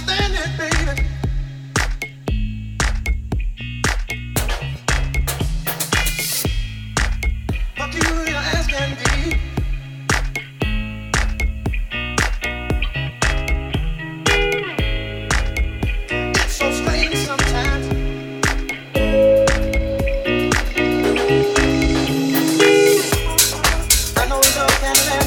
understand it, baby. Fuck you, you're asking me. It's so strange sometimes. I know it's all kind of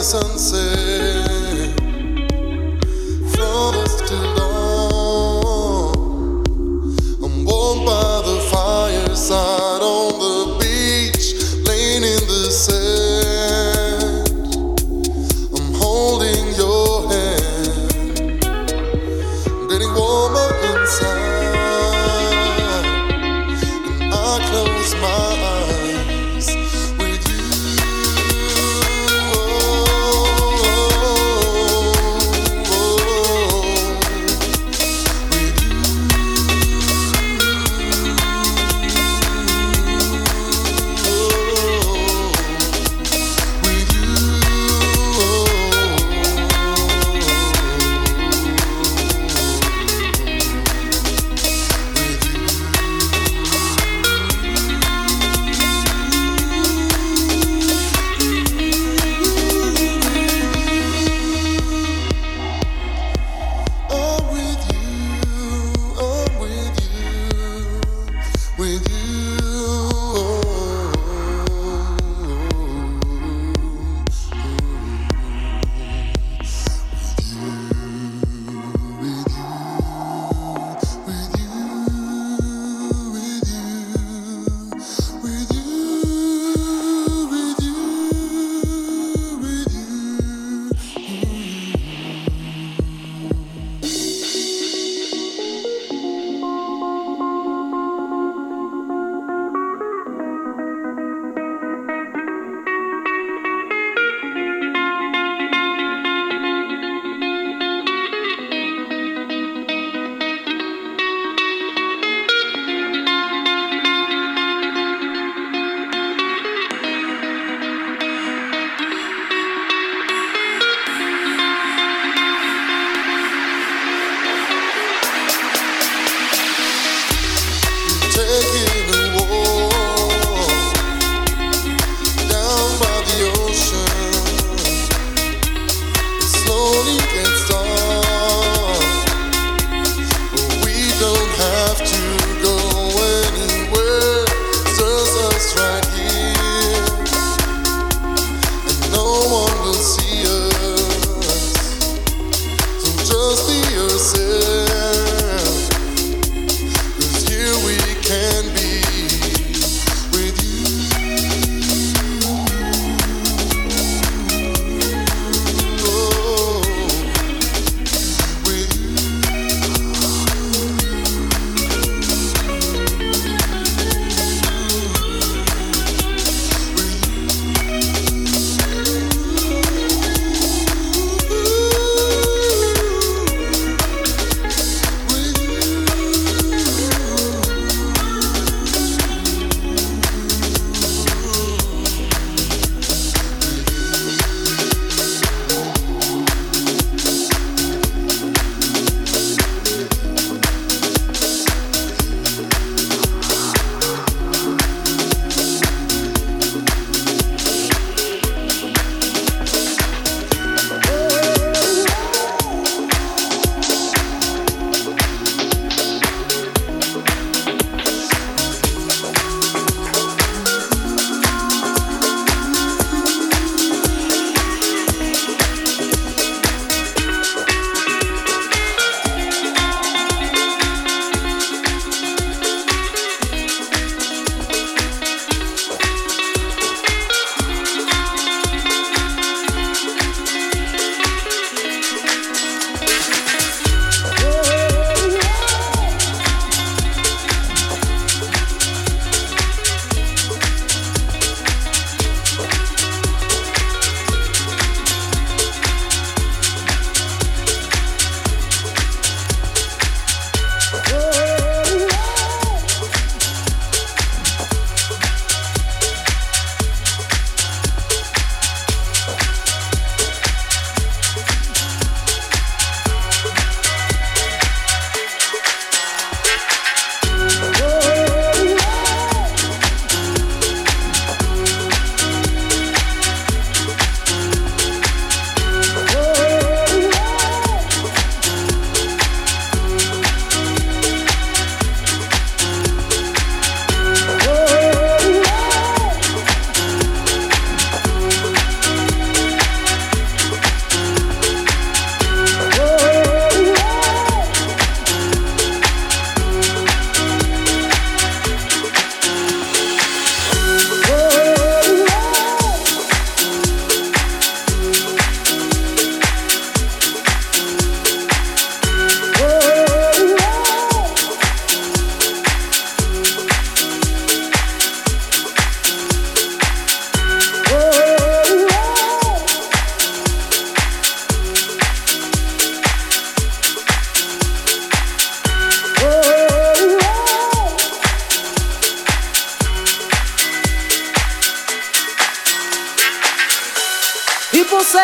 the sunset from dusk till dawn. I'm warm by the fireside on the beach, laying in the sand. I'm holding your hand, I'm getting warmer inside, and I close my eyes.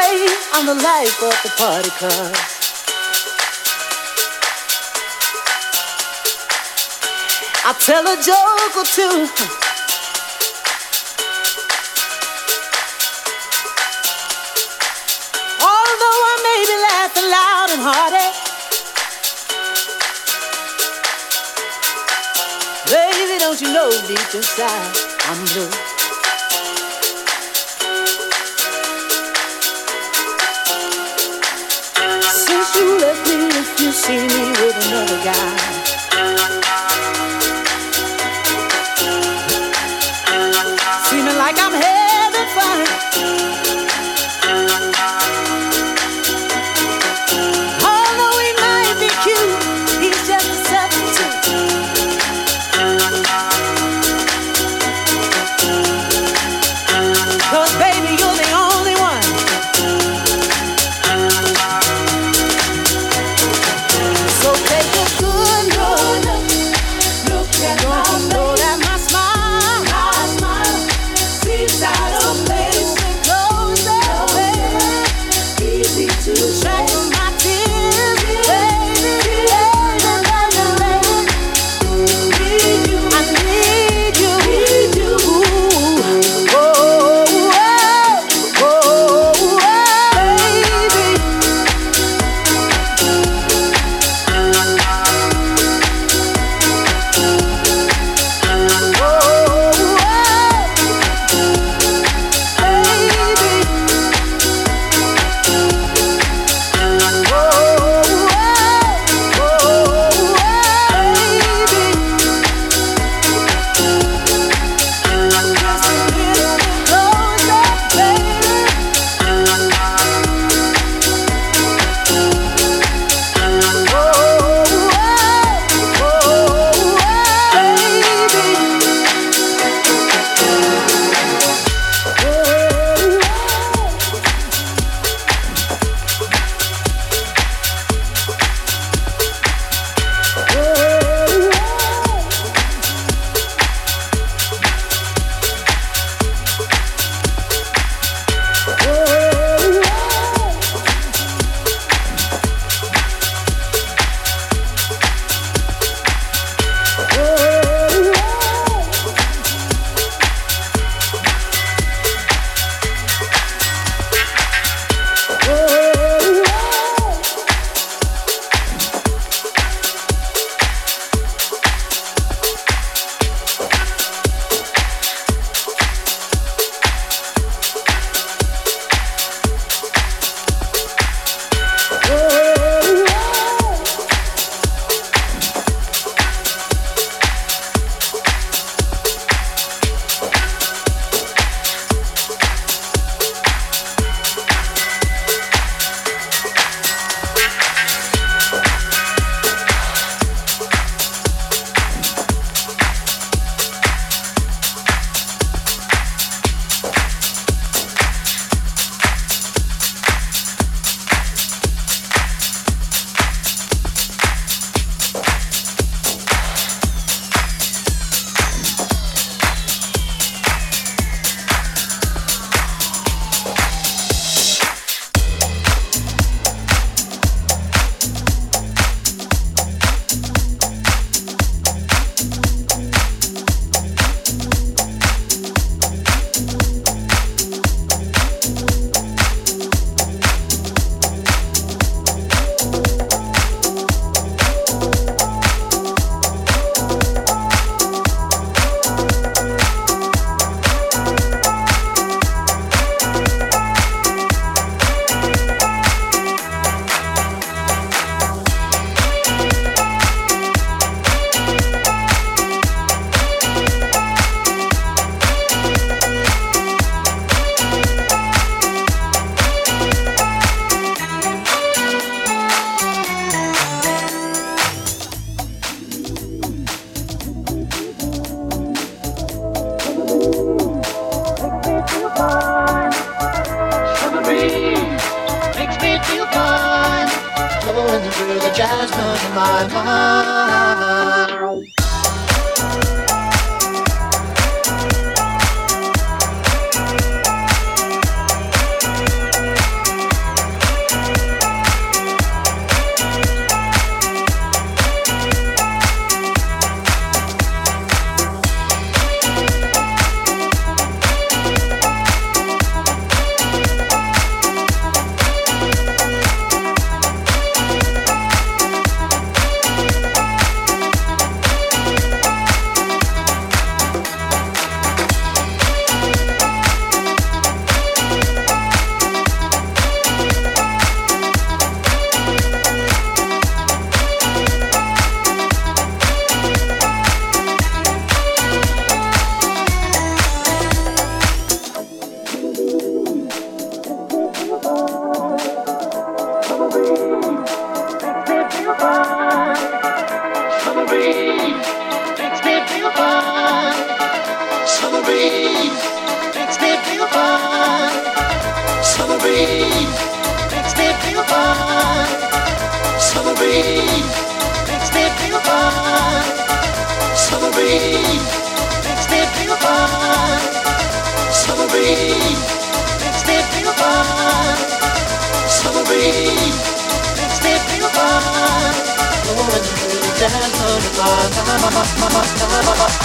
away. I'm the life of the party, cause I tell a joke or two. Although I may be laughing loud and hearty, baby, don't you know deep inside I'm blue. You left me if you see me with another guy. Seeming like I'm having fun. Although he might be cute, he's just a substitute. Cause baby, you're the only one. breeze makes me feel fine. Summer breeze makes me feel fine. Summer breeze makes me feel fine. Summer breeze makes me feel fine. I wanna do the dance on the bar.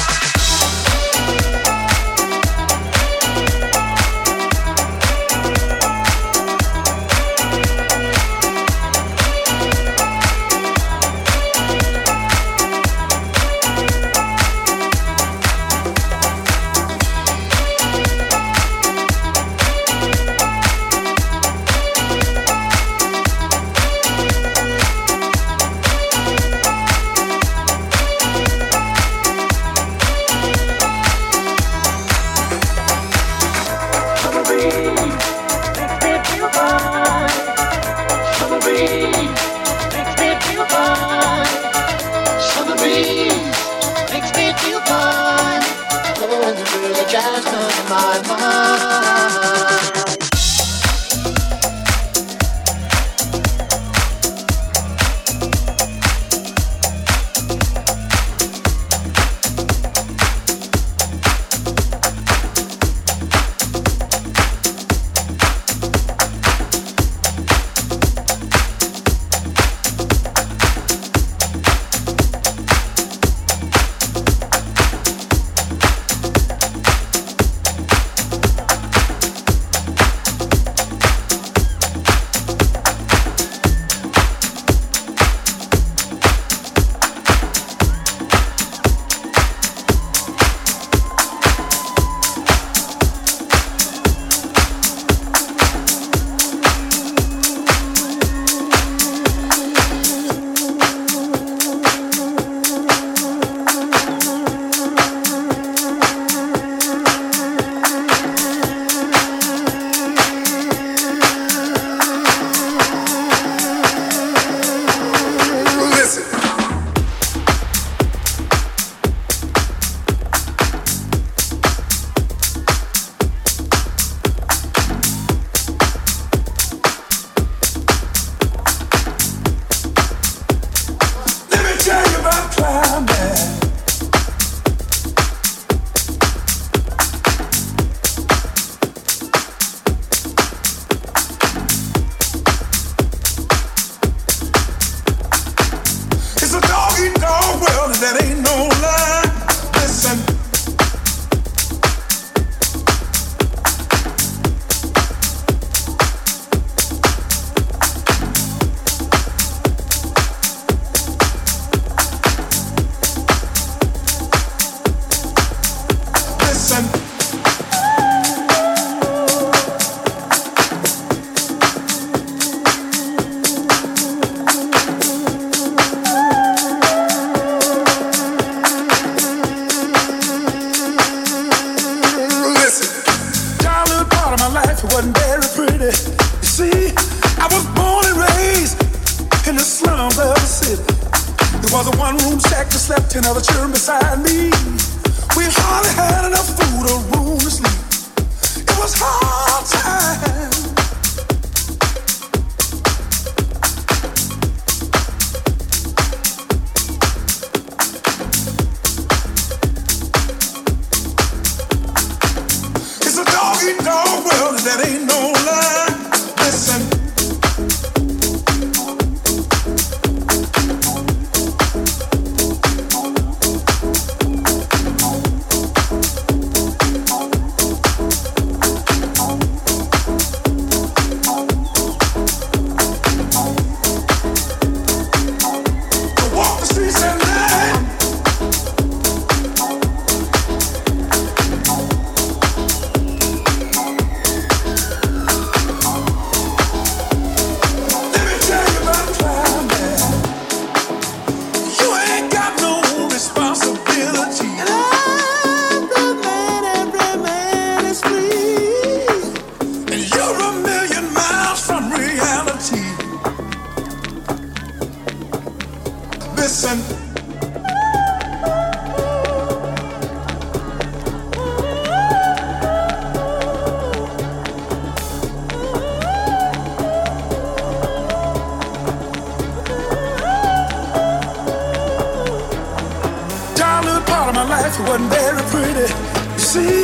wasn't very pretty. You see,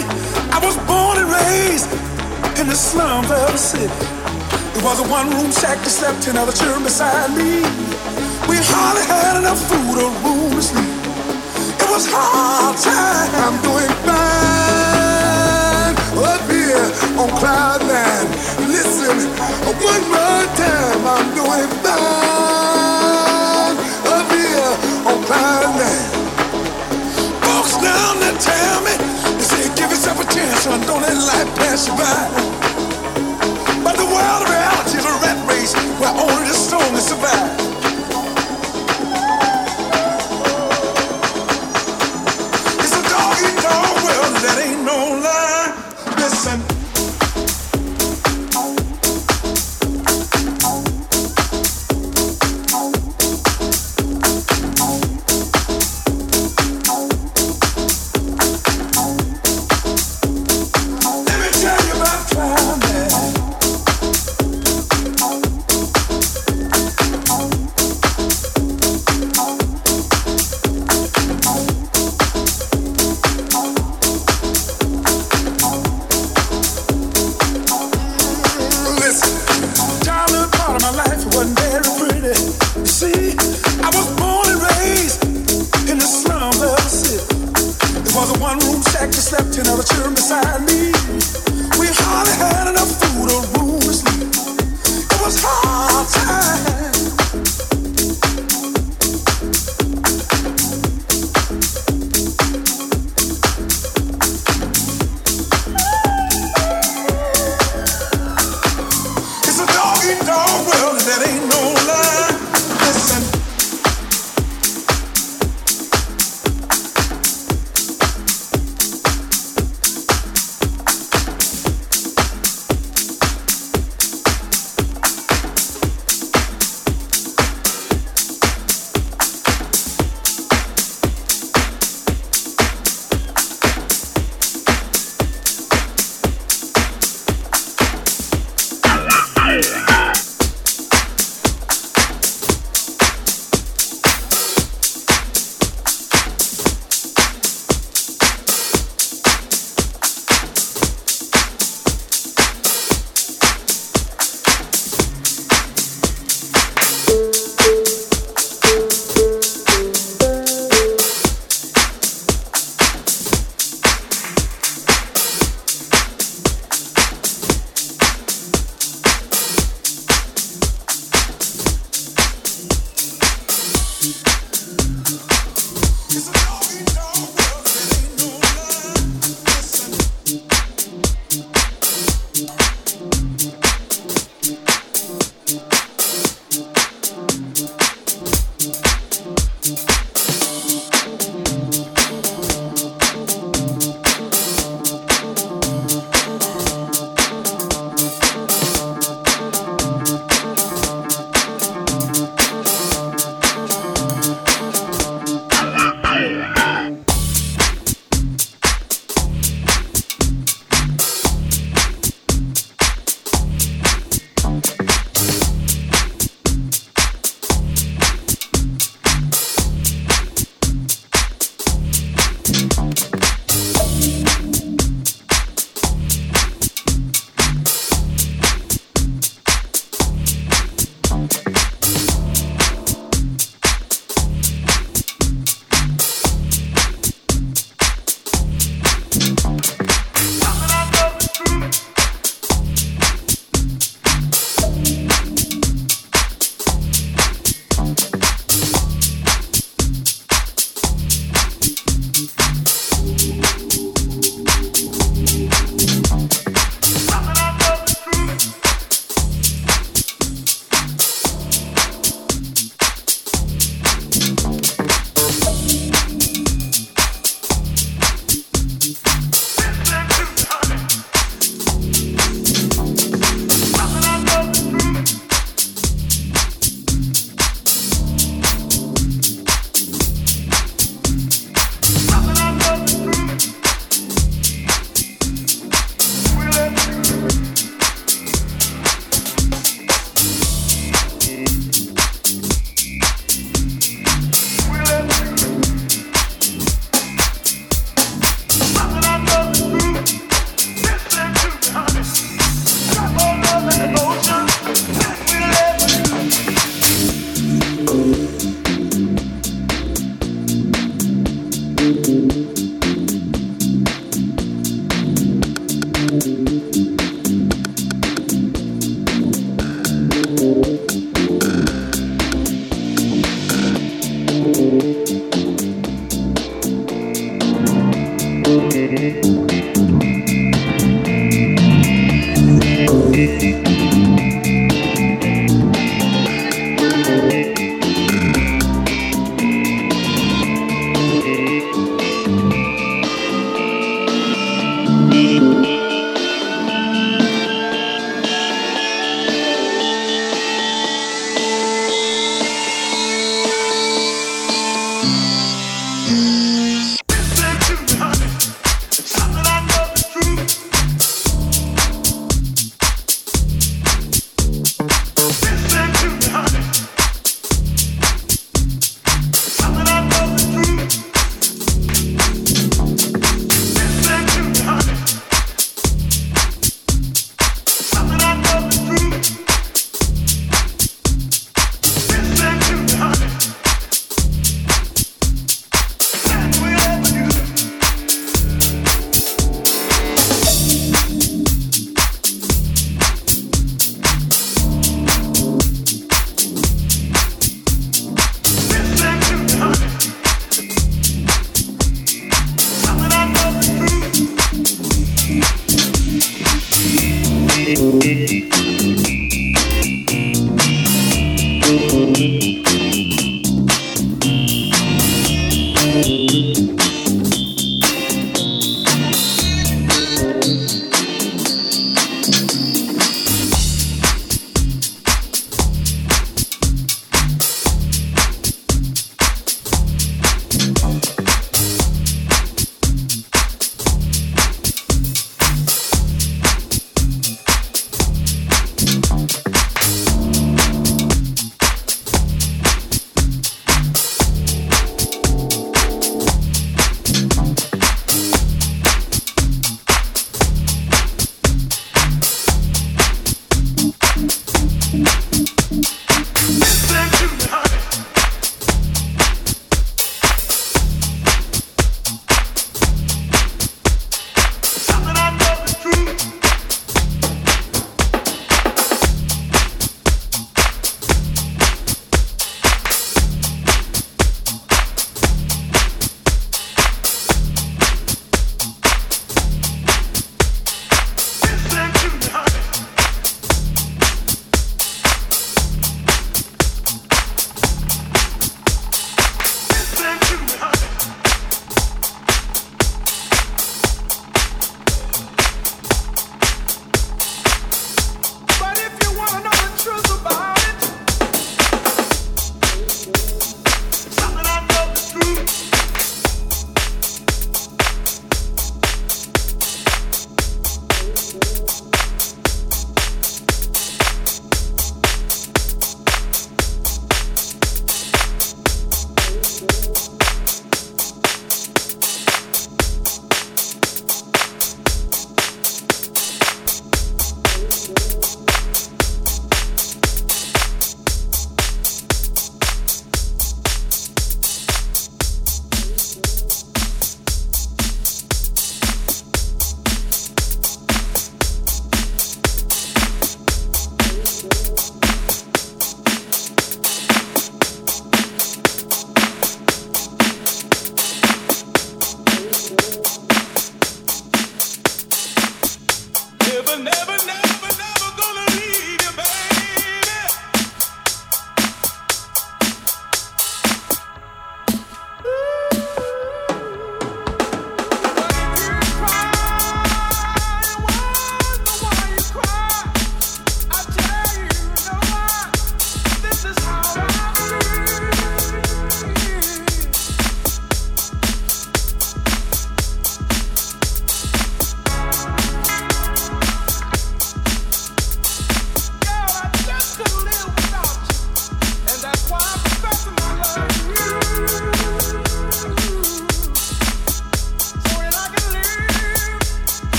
I was born and raised in the slums of the city. It was a one-room shack that slept 10 other children beside me. We hardly had enough food or room to sleep. It was hard time. I'm doing fine up here on cloud nine. Listen, one more time. I'm doing fine up here on cloud nine. Folks down there tell me, they say give yourself a chance, and don't let life pass you by. But the world of reality is a rat race where only the strongest survive. It's a dog-eat-dog world that ain't no lie. Listen.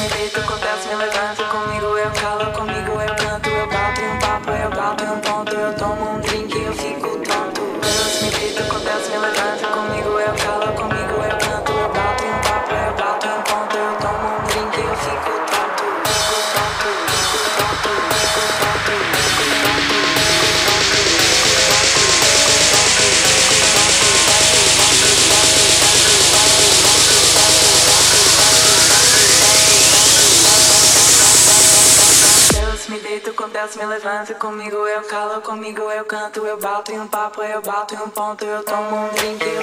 me deito, acontece, me levanto. Comigo eu calo, comigo eu canto. Eu bato em um papo, eu bato em um ponto. Eu tomo um drink e eu fico tonto. Dance, me deito, acontece, me levanto. Comigo eu calo, comigo eu canto. Eu bato em um papo, eu bato em um ponto. Eu tomo um drink e eu fico tonto. Fico tonto, fico tonto, fico tonto, fico tonto, me levanto, comigo eu calo, comigo eu canto, eu bato em um papo, eu bato em um ponto, eu tomo um drink e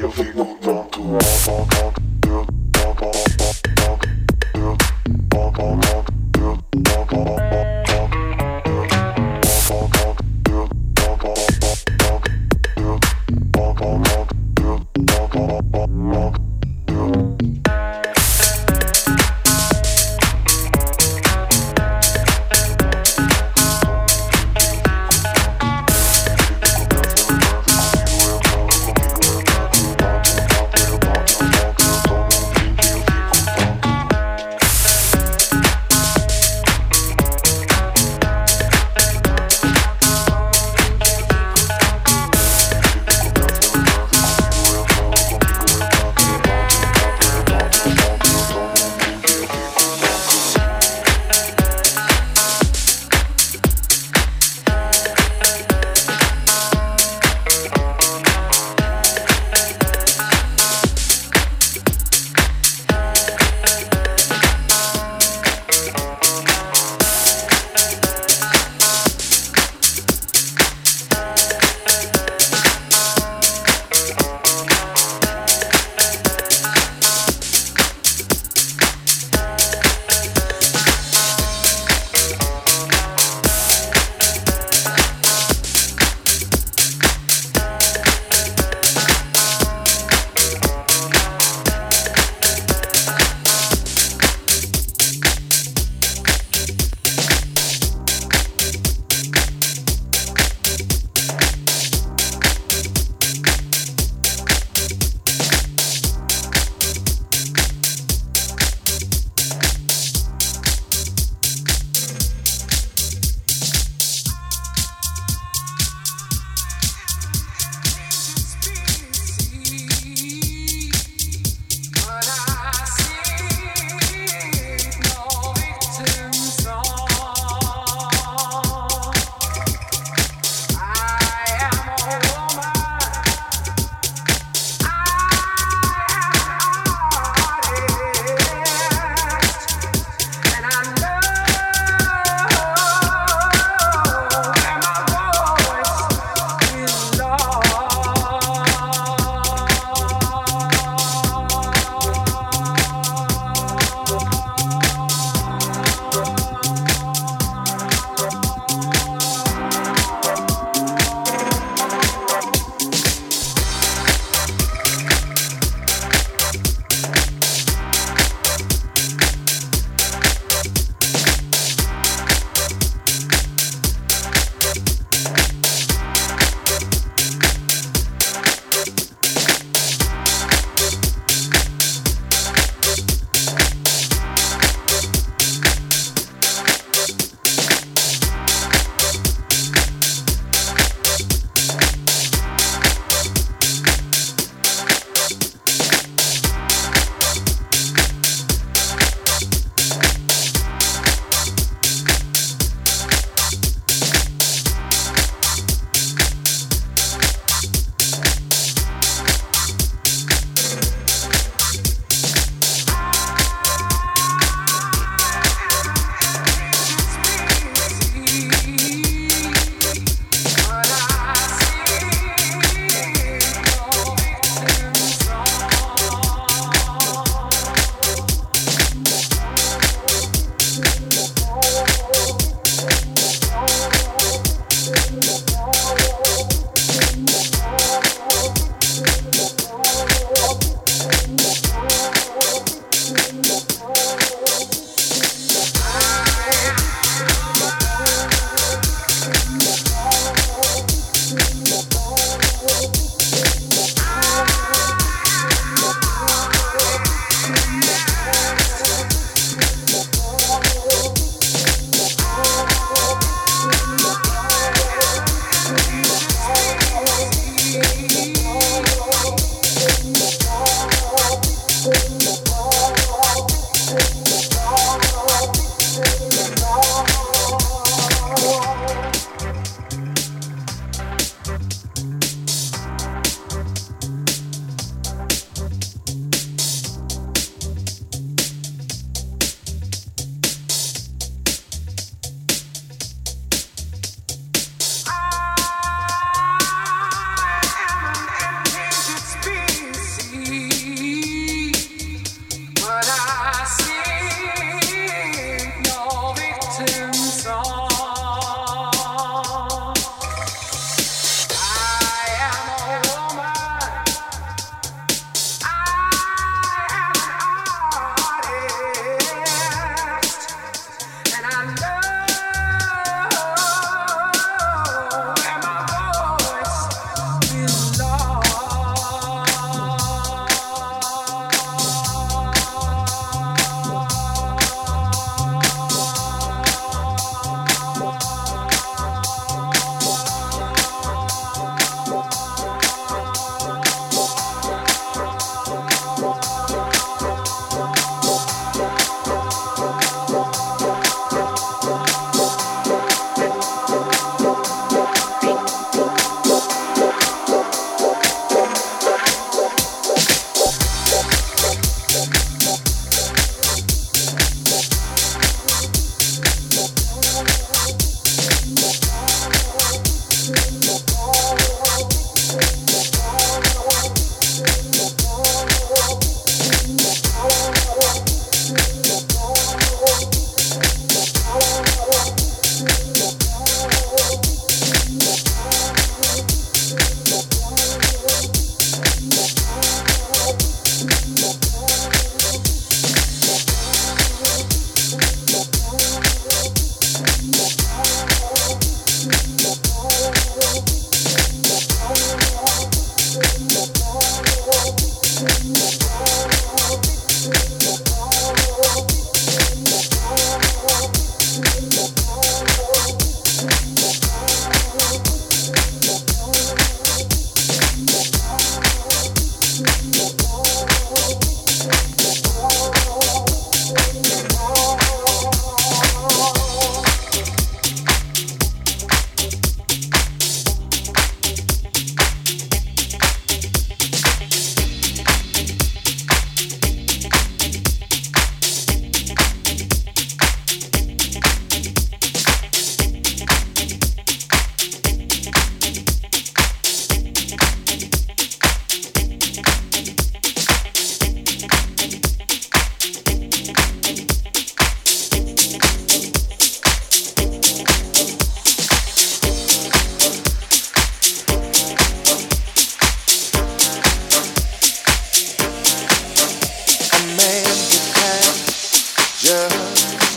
eu fico tonto.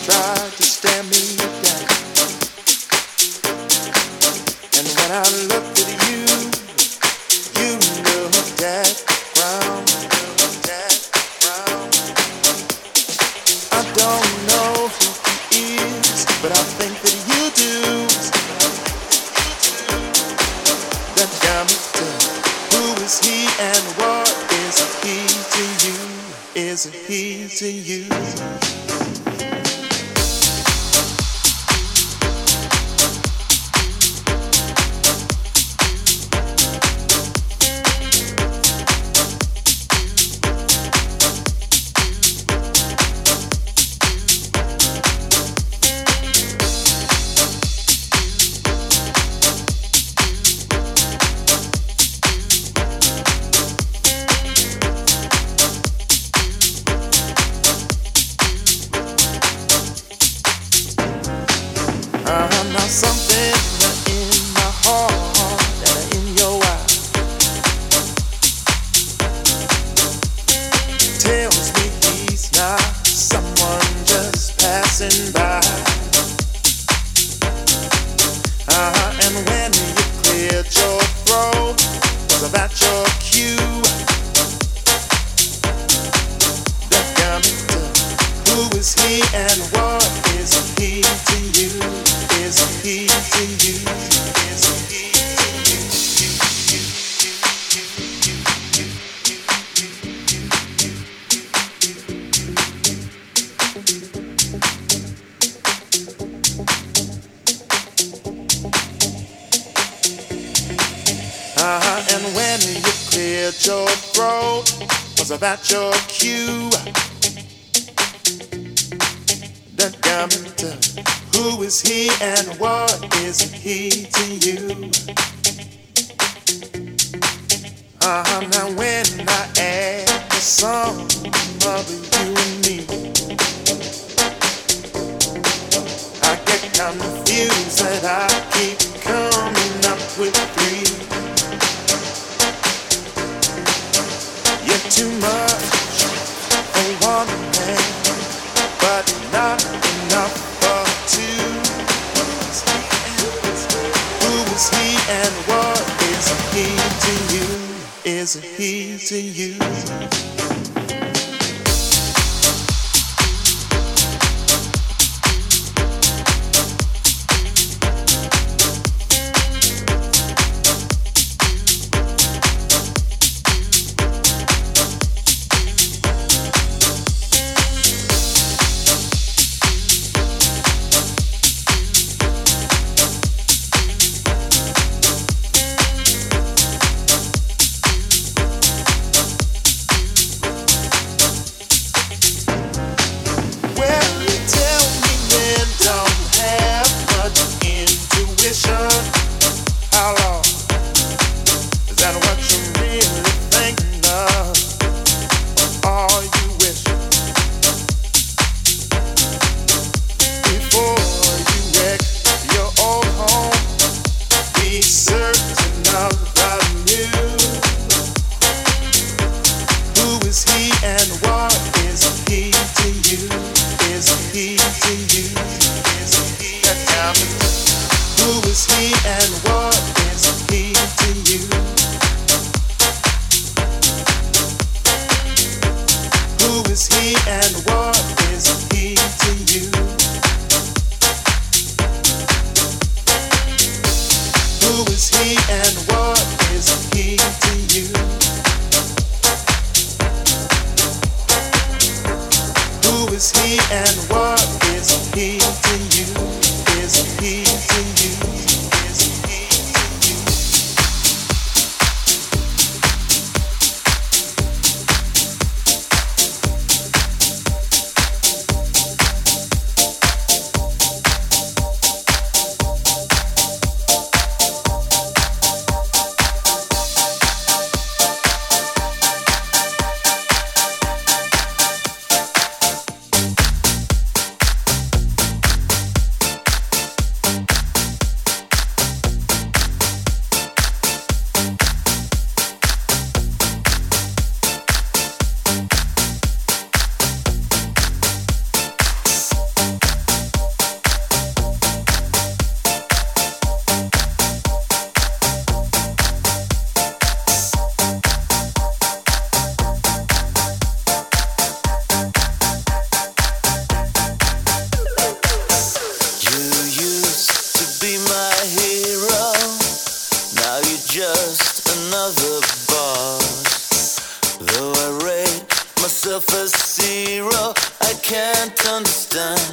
tried to stand me down. And when I looked at you, you looked at the ground. I don't know who he is, but I think that you do. That diamond, who is he and what is he to you? Is he to you?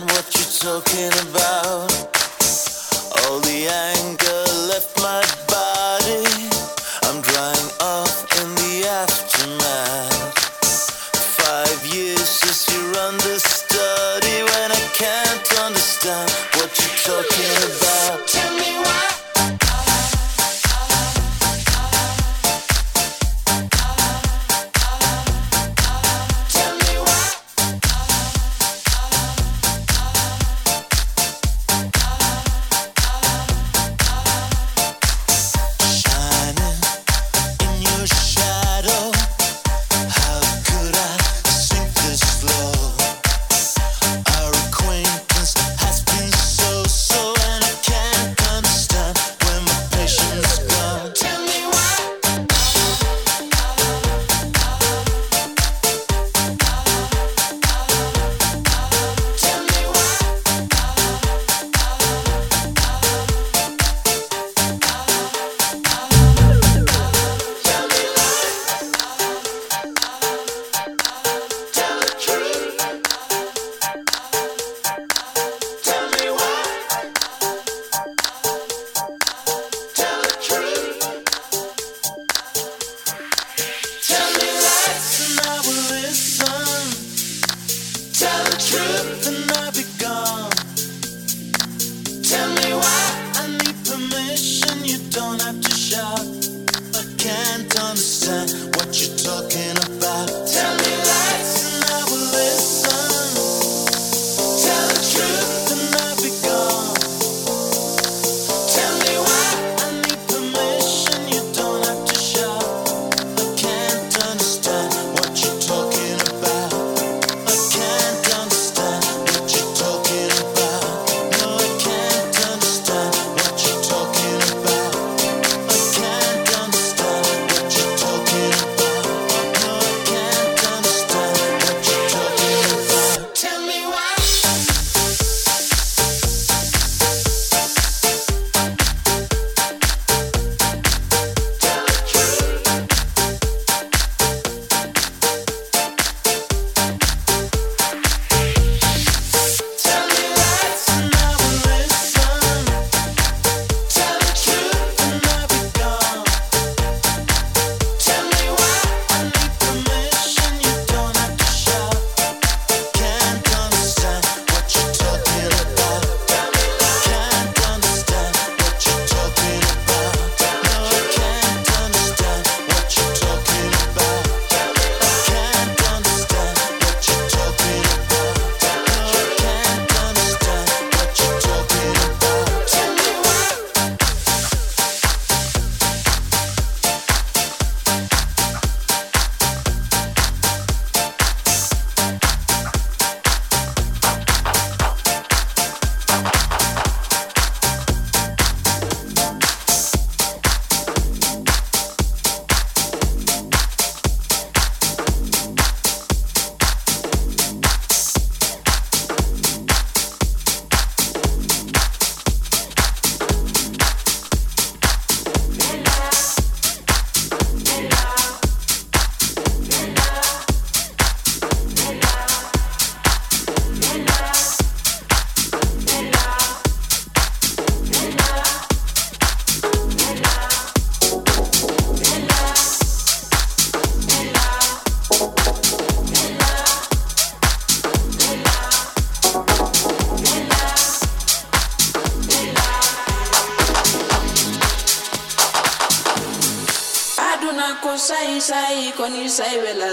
and what you talking about. All the anger left my body. I'm drying off in the aftermath. 5 years since your understudy, when I can't understand what you talking about. Tell me why.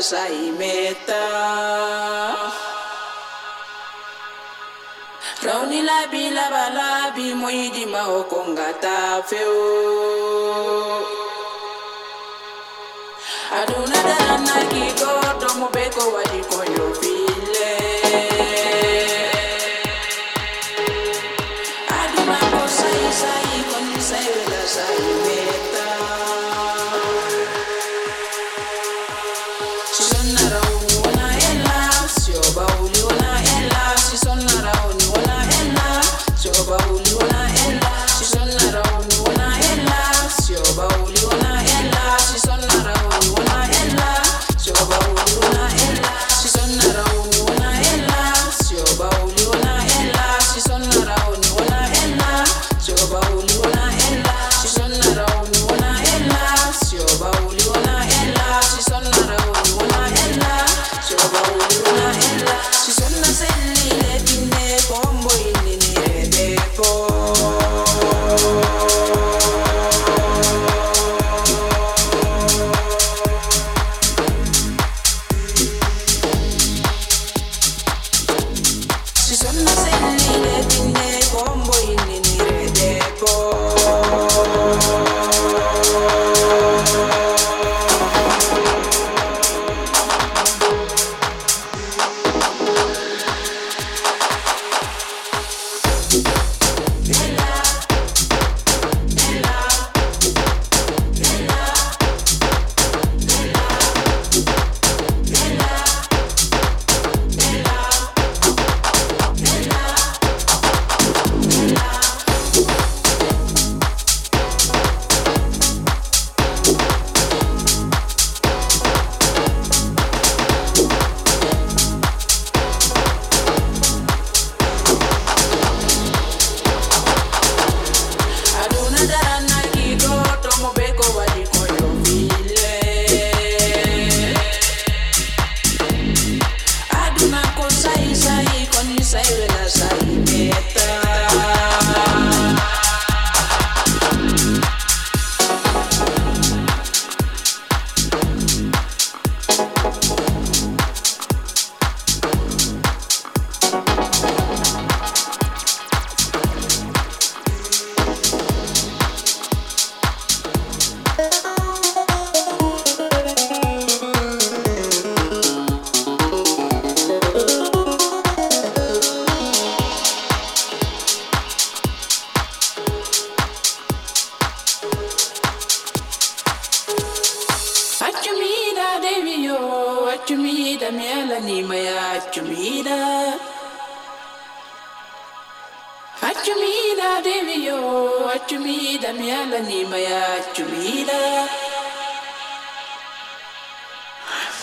Sai meta Rauni labi labalabi moidi maokongata feo Aduna dana kigoto mubeko wadikoyo vile Aduna kosai sai koni sai wela sai meta ciumida, mielanima ya ciumida. Acciumida devi yo, acciumida mielanima ya ciumida.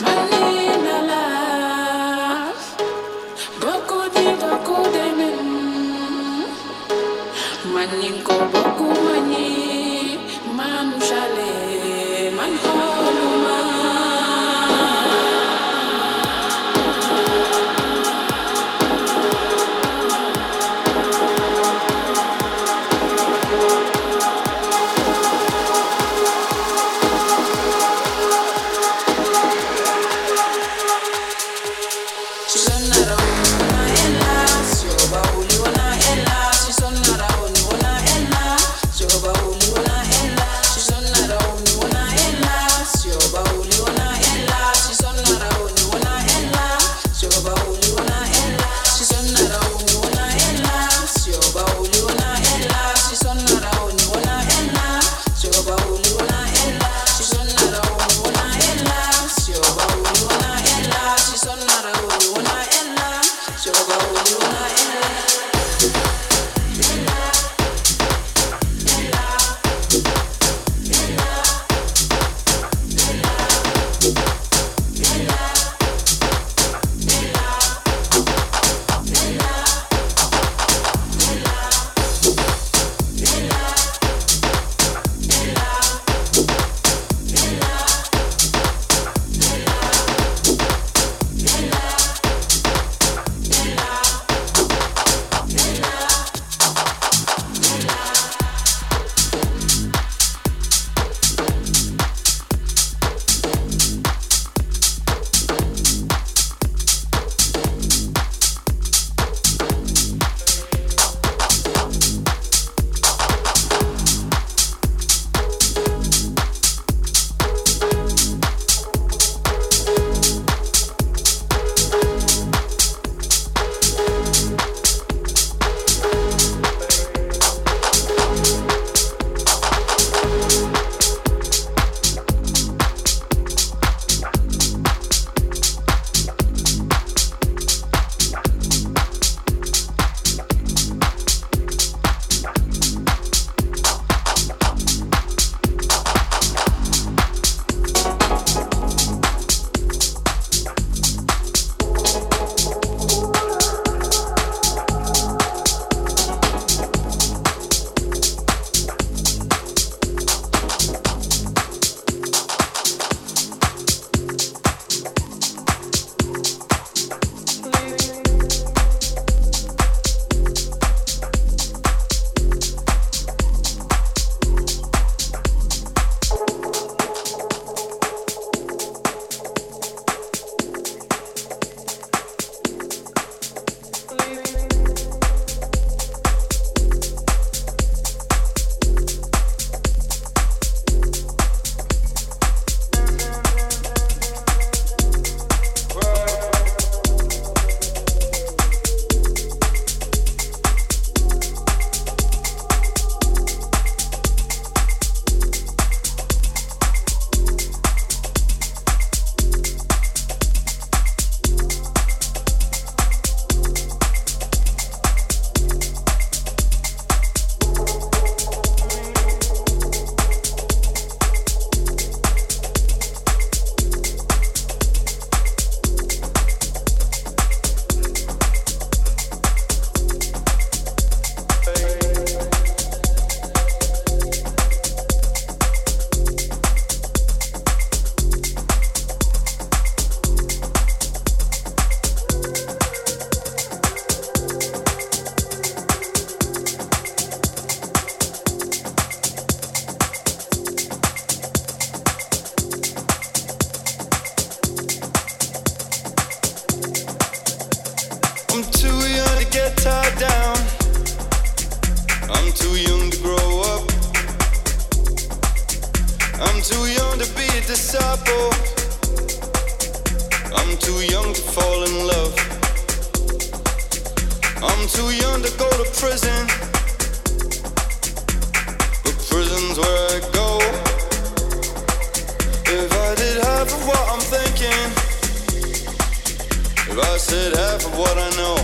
Malena la, goku de men. Maninko boku mani, man shale, man holuma. If I did half of what I'm thinking, If I said half of what I know,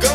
go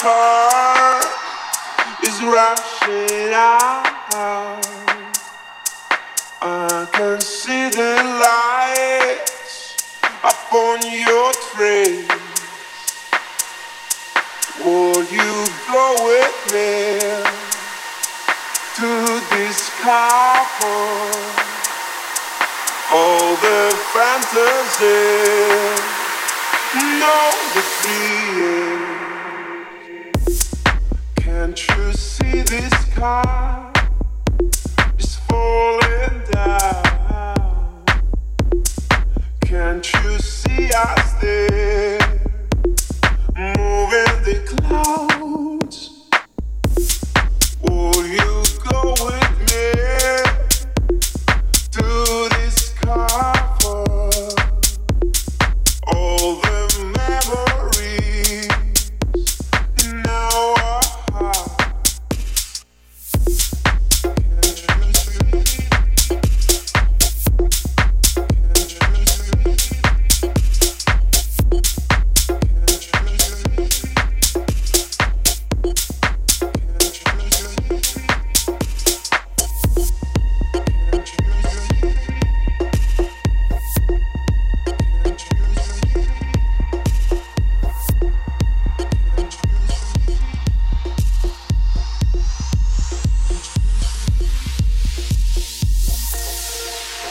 heart is rushing out. I can see the lights upon your trace. Will you go with me to discover all the fantasies? No, the fear. Can't you see the sky is falling down? Can't you see us there, moving the clouds? Will you go with me to discover all the memories in our heart?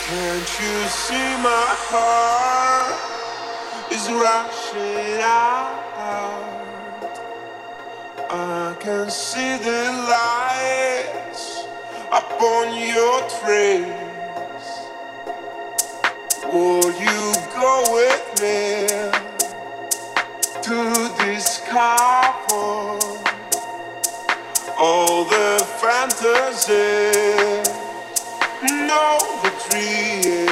Can't you see my heart is rushing out? I can see the lights upon your trace. Will you go with me to discover all the fantasies? No, the dream.